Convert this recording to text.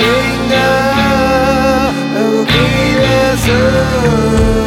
Linda, I'll be there soon.